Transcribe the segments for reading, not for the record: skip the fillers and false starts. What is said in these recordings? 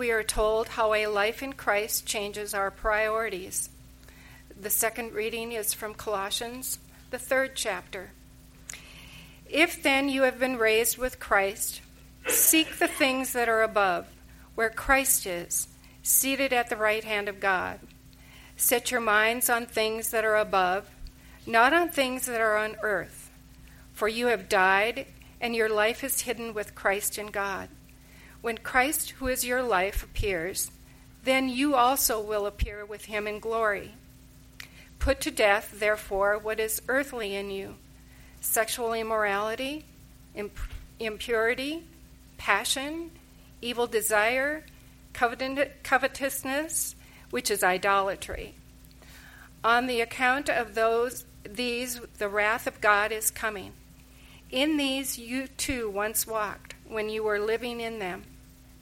We are told how a life in Christ changes our priorities. The second reading is from Colossians, the 3rd chapter. If then you have been raised with Christ, seek the things that are above, where Christ is, seated at the right hand of God. Set your minds on things that are above, not on things that are on earth. For you have died, and your life is hidden with Christ in God. When Christ, who is your life, appears, then you also will appear with him in glory. Put to death, therefore, what is earthly in you: sexual immorality, impurity, passion, evil desire, covetousness, which is idolatry. On the account of these, the wrath of God is coming. In these you too once walked, when you were living in them,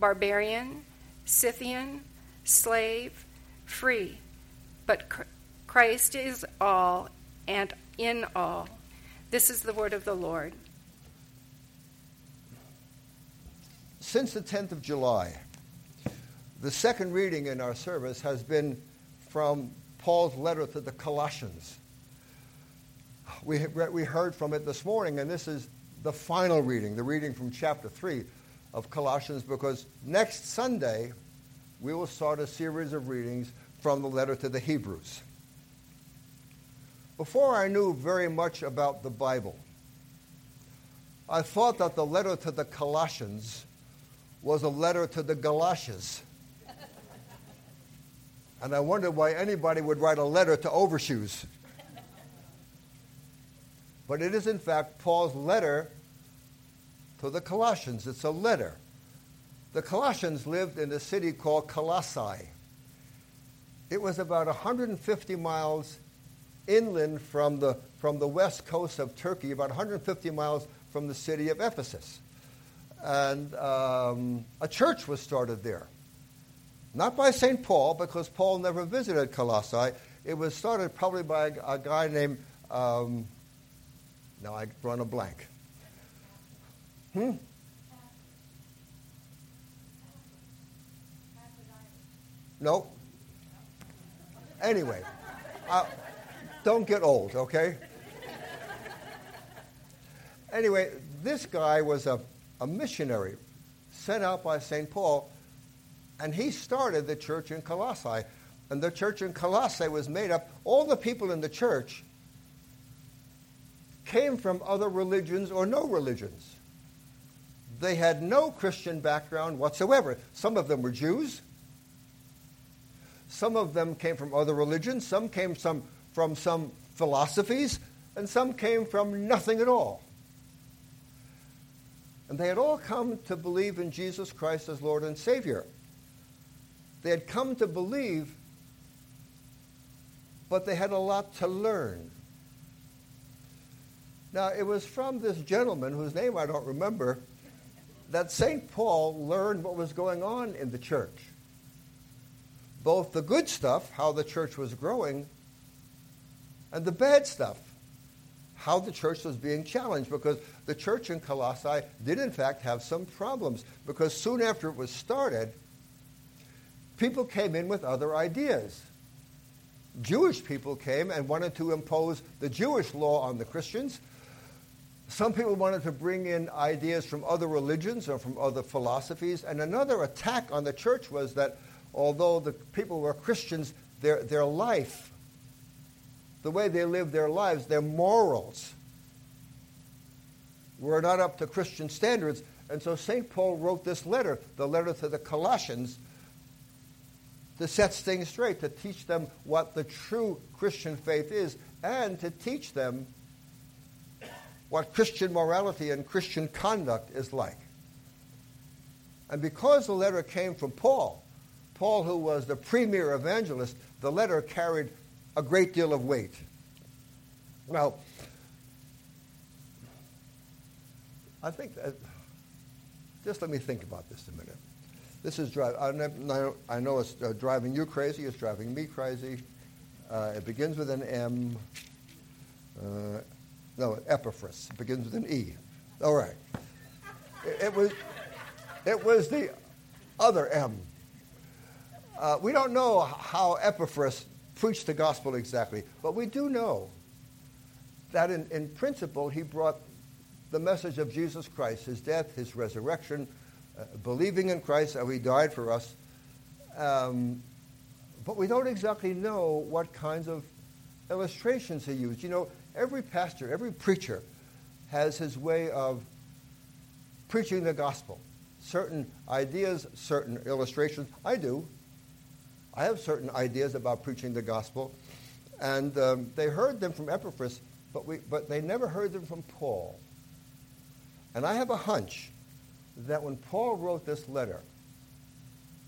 barbarian, Scythian, slave, free, but Christ is all and in all. This is the word of the Lord. Since the 10th of July, the second reading in our service has been from Paul's letter to the Colossians. We heard from it this morning, and this is the final reading, the reading from chapter 3 of Colossians, because next Sunday we will start a series of readings from the letter to the Hebrews. Before I knew very much about the Bible, I thought that the letter to the Colossians was a letter to the galoshes. And I wondered why anybody would write a letter to overshoes. But it is, in fact, Paul's letter to the Colossians. It's a letter. The Colossians lived in a city called Colossae. It was about 150 miles inland from the west coast of Turkey, about 150 miles from the city of Ephesus. And a church was started there. Not by St. Paul, because Paul never visited Colossae. It was started probably by a guy named... now I've drawn a blank. No? Anyway, don't get old, okay? Anyway, this guy was a missionary sent out by St. Paul, and he started the church in Colossae. And the church in Colossae was made up, all the people in the church came from other religions or no religions. They had no Christian background whatsoever. Some of them were Jews. Some of them came from other religions. Some came from some philosophies. And some came from nothing at all. And they had all come to believe in Jesus Christ as Lord and Savior. They had come to believe, but they had a lot to learn. Now, it was from this gentleman, whose name I don't remember, that St. Paul learned what was going on in the church. Both the good stuff, how the church was growing, and the bad stuff, how the church was being challenged, because the church in Colossae did, in fact, have some problems, because soon after it was started, people came in with other ideas. Jewish people came and wanted to impose the Jewish law on the Christians. Some people wanted to bring in ideas from other religions or from other philosophies. And another attack on the church was that although the people were Christians, their life, the way they lived their lives, their morals, were not up to Christian standards. And so St. Paul wrote this letter, the letter to the Colossians, to set things straight, to teach them what the true Christian faith is, and to teach them what Christian morality and Christian conduct is like. And because the letter came from Paul, Paul, who was the premier evangelist, the letter carried a great deal of weight. Now, I think that, just let me think about this a minute. This is I know it's driving you crazy. It's driving me crazy. It begins with an M. No, Epaphras. It begins with an E. All right. It was the other M. We don't know how Epaphras preached the gospel exactly, but we do know that in principle he brought the message of Jesus Christ, his death, his resurrection, believing in Christ, how he died for us. But we don't exactly know what kinds of illustrations he used. You know, every pastor, every preacher has his way of preaching the gospel. Certain ideas, certain illustrations. I do. I have certain ideas about preaching the gospel. And they heard them from Epaphras, but they never heard them from Paul. And I have a hunch that when Paul wrote this letter,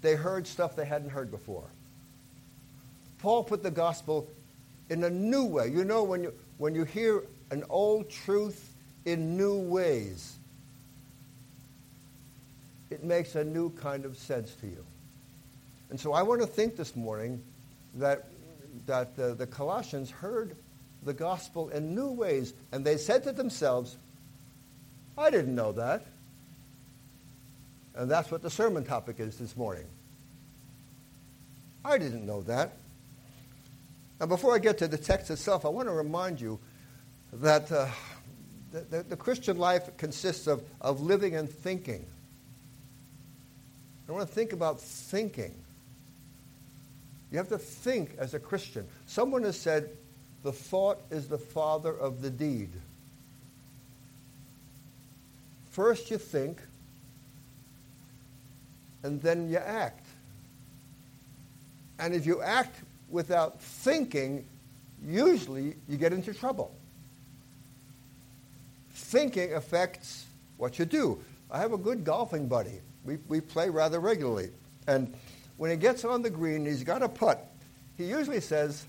they heard stuff they hadn't heard before. Paul put the gospel in a new way. You know, when you hear an old truth in new ways, it makes a new kind of sense to you. And so I want to think this morning that the Colossians heard the gospel in new ways, and they said to themselves, I didn't know that. And that's what the sermon topic is this morning. I didn't know that. Now, before I get to the text itself, I want to remind you that the Christian life consists of living and thinking. I want to think about thinking. You have to think as a Christian. Someone has said, the thought is the father of the deed. First you think, and then you act. And if you act without thinking, usually you get into trouble. Thinking affects what you do. I have a good golfing buddy. We play rather regularly. And when he gets on the green, he's got a putt. He usually says,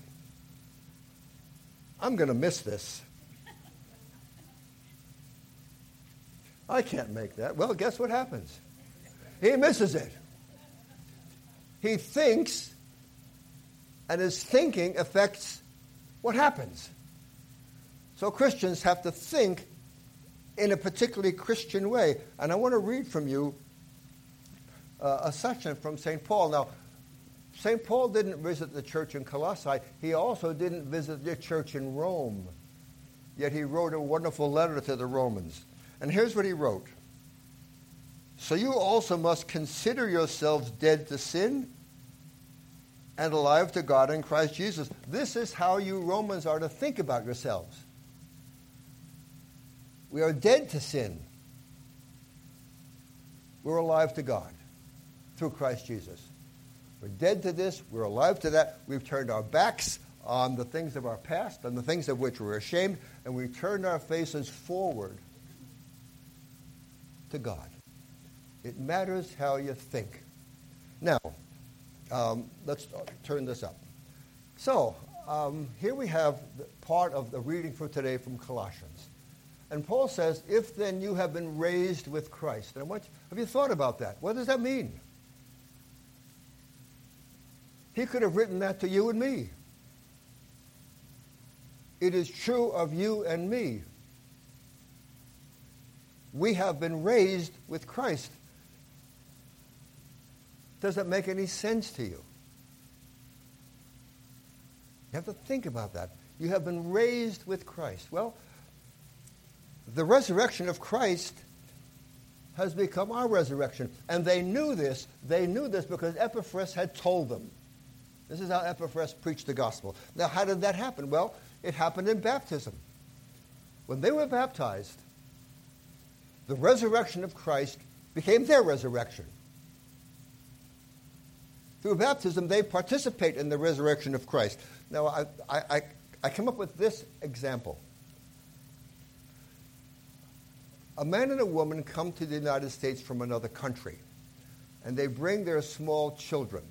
I'm going to miss this. I can't make that. Well, guess what happens? He misses it. He thinks, and his thinking affects what happens. So Christians have to think in a particularly Christian way. And I want to read from you a section from St. Paul. Now, St. Paul didn't visit the church in Colossae. He also didn't visit the church in Rome. Yet he wrote a wonderful letter to the Romans. And here's what he wrote. So you also must consider yourselves dead to sin and alive to God in Christ Jesus. This is how you Romans are to think about yourselves. We are dead to sin. We're alive to God through Christ Jesus. We're dead to this. We're alive to that. We've turned our backs on the things of our past, on the things of which we're ashamed, and we've turned our faces forward to God. It matters how you think. Now, let's turn this up. So, here we have part of the reading for today from Colossians. And Paul says, if then you have been raised with Christ. And have you thought about that? What does that mean? He could have written that to you and me. It is true of you and me. We have been raised with Christ. Does that make any sense to you? You have to think about that. You have been raised with Christ. Well, the resurrection of Christ has become our resurrection. And they knew this. They knew this because Epaphras had told them. This is how Epaphras preached the gospel. Now, how did that happen? Well, it happened in baptism. When they were baptized, the resurrection of Christ became their resurrection. Through baptism, they participate in the resurrection of Christ. Now, I come up with this example. A man and a woman come to the United States from another country, and they bring their small children.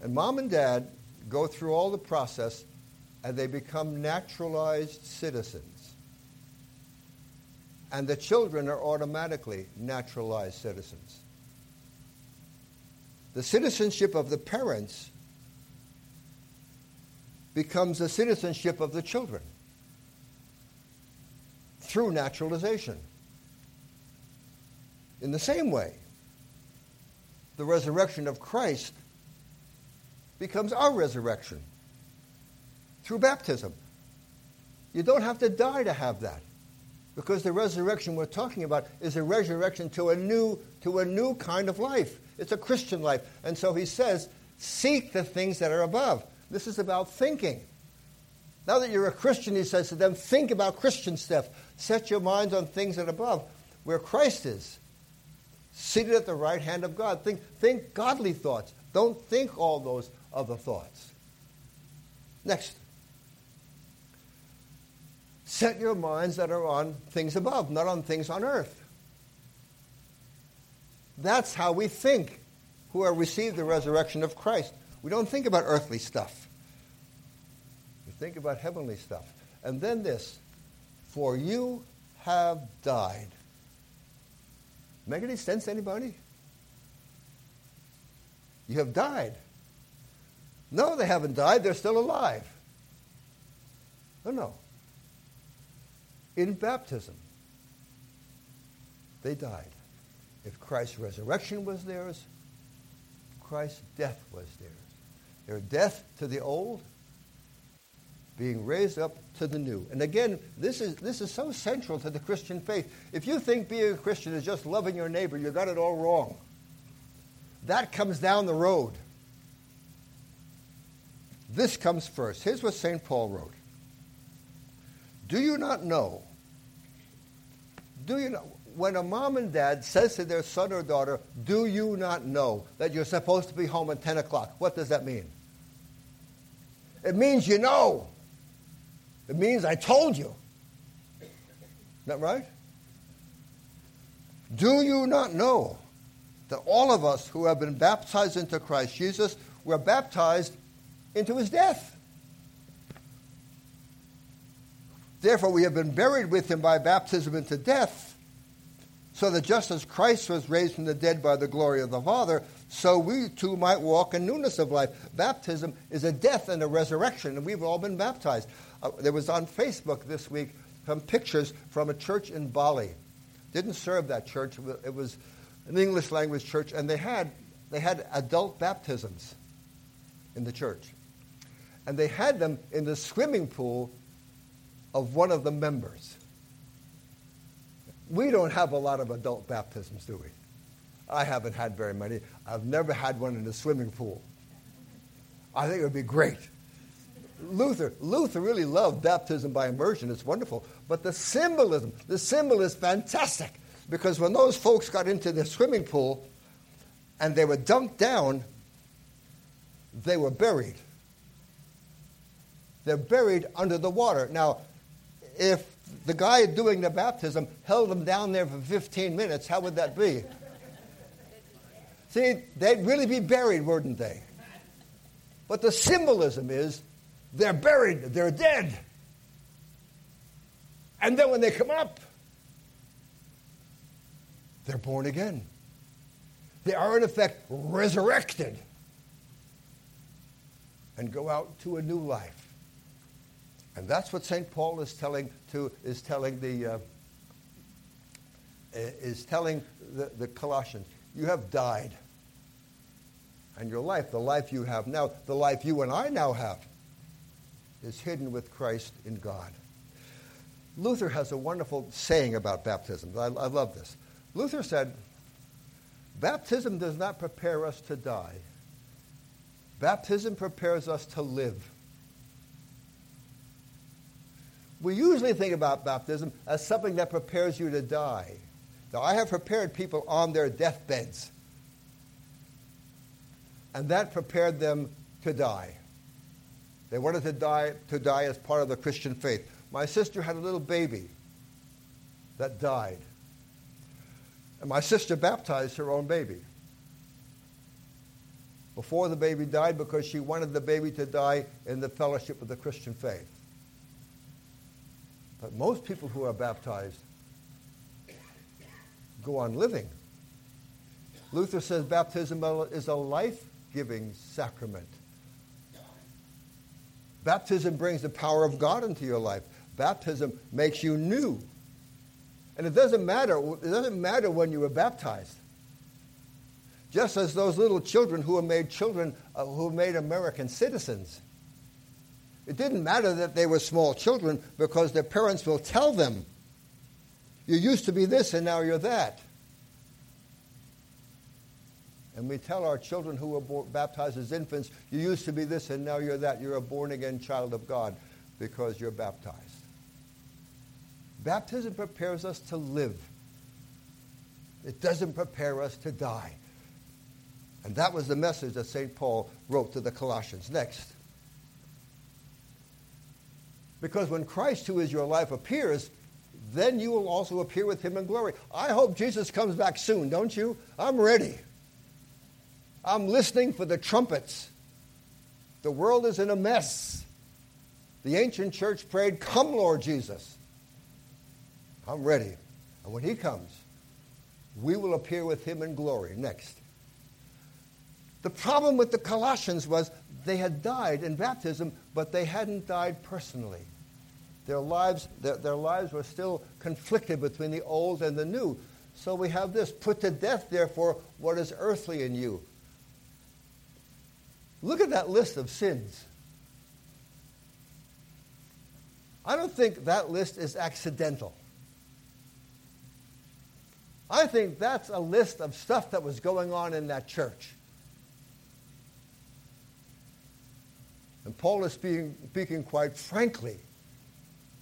And mom and dad go through all the process and they become naturalized citizens. And the children are automatically naturalized citizens. The citizenship of the parents becomes the citizenship of the children through naturalization. In the same way, the resurrection of Christ becomes our resurrection through baptism. You don't have to die to have that, because the resurrection we're talking about is a resurrection to a new kind of life. It's a Christian life. And so he says, seek the things that are above. This is about thinking. Now that you're a Christian, he says to them, think about Christian stuff. Set your minds on things that are above, where Christ is, seated at the right hand of God. Think godly thoughts. Don't think all those other thoughts. Next. Set your minds that are on things above, not on things on earth. That's how we think, who have received the resurrection of Christ. We don't think about earthly stuff. We think about heavenly stuff. And then this, for you have died. Make any sense to anybody? You have died. No, they haven't died. They're still alive. No. In baptism, they died. If Christ's resurrection was theirs, Christ's death was theirs. Their death to the old, being raised up to the new. And again, this is so central to the Christian faith. If you think being a Christian is just loving your neighbor, you got it all wrong. That comes down the road. This comes first. Here's what St. Paul wrote. Do you not know, when a mom and dad says to their son or daughter, do you not know that you're supposed to be home at 10 o'clock? What does that mean? It means you know. It means I told you. Isn't that right? Do you not know that all of us who have been baptized into Christ Jesus were baptized into his death? Therefore, we have been buried with him by baptism into death, so that just as Christ was raised from the dead by the glory of the Father, so we too might walk in newness of life. Baptism is a death and a resurrection, and we've all been baptized. There was on Facebook this week some pictures from a church in Bali. Didn't serve that church. It was an English language church, and they had adult baptisms in the church. And they had them in the swimming pool of one of the members. We don't have a lot of adult baptisms, do we? I haven't had very many. I've never had one in the swimming pool. I think it would be great. Luther really loved baptism by immersion. It's wonderful. But the symbol is fantastic. Because when those folks got into the swimming pool and they were dunked down, they were buried. They're buried under the water. Now, if the guy doing the baptism held them down there for 15 minutes, how would that be? See, they'd really be buried, wouldn't they? But the symbolism is they're buried, they're dead. And then when they come up, they're born again. They are, in effect, resurrected and go out to a new life. And that's what St. Paul is telling the Colossians. You have died. And your life, the life you have now, the life you and I now have, is hidden with Christ in God. Luther has a wonderful saying about baptism. I love this. Luther said, baptism does not prepare us to die. Baptism prepares us to live. We usually think about baptism as something that prepares you to die. Now, I have prepared people on their deathbeds, and that prepared them to die. They wanted to die as part of the Christian faith. My sister had a little baby that died. And my sister baptized her own baby. before the baby died because she wanted the baby to die in the fellowship of the Christian faith. But most people who are baptized go on living. Luther says baptism is a life-giving sacrament. Baptism brings the power of God into your life. Baptism makes you new. And it doesn't matter when you were baptized. Just as those little children who were made American citizens. It didn't matter that they were small children because their parents will tell them, you used to be this and now you're that. And we tell our children who were baptized as infants, you used to be this and now you're that. You're a born-again child of God because you're baptized. Baptism prepares us to live. It doesn't prepare us to die. And that was the message that St. Paul wrote to the Colossians. Next. Because when Christ, who is your life, appears, then you will also appear with him in glory. I hope Jesus comes back soon, don't you? I'm ready. I'm listening for the trumpets. The world is in a mess. The ancient church prayed, come, Lord Jesus. I'm ready. And when he comes, we will appear with him in glory. Next. The problem with the Colossians was they had died in baptism, but they hadn't died personally. Their lives were still conflicted between the old and the new. So we have this, put to death, therefore, what is earthly in you. Look at that list of sins. I don't think that list is accidental. I think that's a list of stuff that was going on in that church. And Paul is speaking quite frankly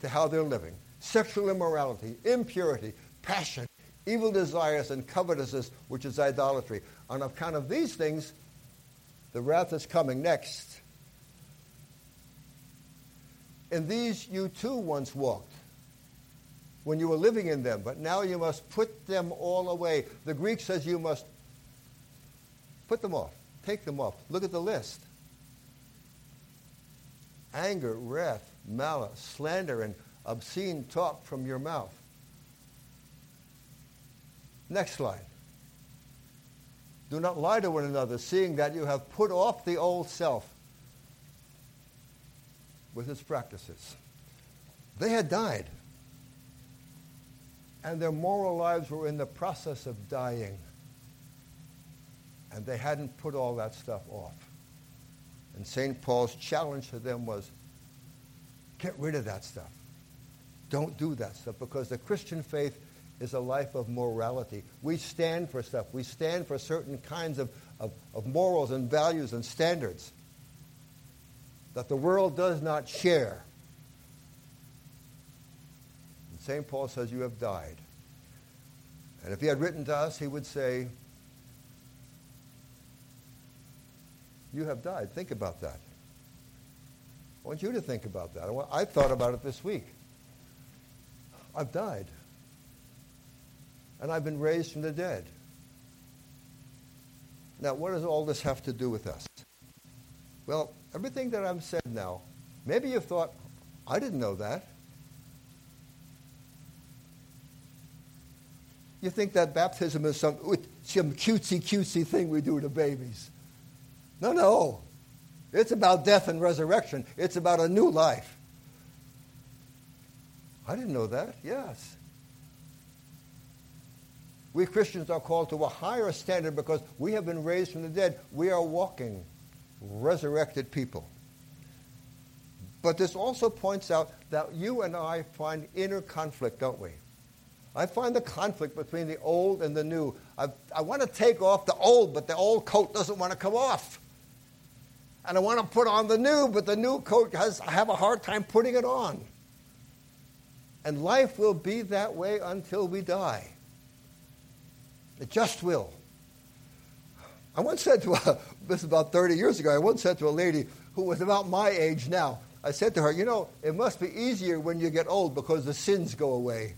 to how they're living. Sexual immorality, impurity, passion, evil desires, and covetousness, which is idolatry. On account of these things, the wrath is coming. Next. In these you too once walked when you were living in them, but now you must put them all away. The Greek says you must put them off, take them off. Look at the list. Anger, wrath, malice, slander, and obscene talk from your mouth. Next slide. Do not lie to one another, seeing that you have put off the old self with its practices. They had died, and their moral lives were in the process of dying, and they hadn't put all that stuff off. And St. Paul's challenge to them was, get rid of that stuff. Don't do that stuff, because the Christian faith is a life of morality. We stand for stuff. We stand for certain kinds of morals and values and standards that the world does not share. And St. Paul says, you have died. And if he had written to us, he would say, you have died. Think about that. I want you to think about that. I thought about it this week. I've died. And I've been raised from the dead. Now, what does all this have to do with us? Well, everything that I've said now, maybe you've thought, I didn't know that. You think that baptism is some cutesy thing we do to babies. No. It's about death and resurrection. It's about a new life. I didn't know that. Yes. We Christians are called to a higher standard because we have been raised from the dead. We are walking, resurrected people. But this also points out that you and I find inner conflict, don't we? I find the conflict between the old and the new. I want to take off the old, but the old coat doesn't want to come off. And I want to put on the new, but the new coat I have a hard time putting it on. And life will be that way until we die. It just will. I once said this is about 30 years ago, I once said to a lady who was about my age now, I said to her, you know, it must be easier when you get old because the sins go away.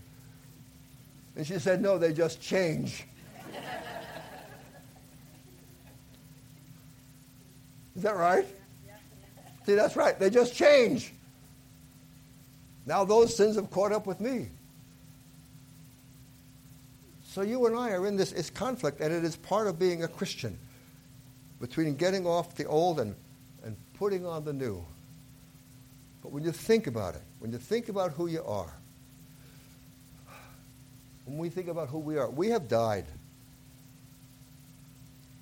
And she said, no, they just change. Is that right? See, that's right. They just change. Now those sins have caught up with me. So you and I are in this it's conflict, and it is part of being a Christian, between getting off the old and putting on the new. But when you think about it, when you think about who you are, when we think about who we are, we have died.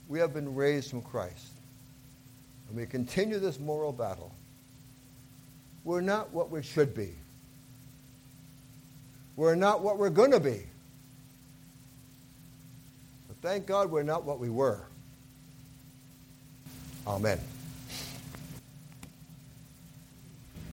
We have been raised from Christ. And we continue this moral battle. We're not what we should be. We're not what we're going to be. But thank God we're not what we were. Amen.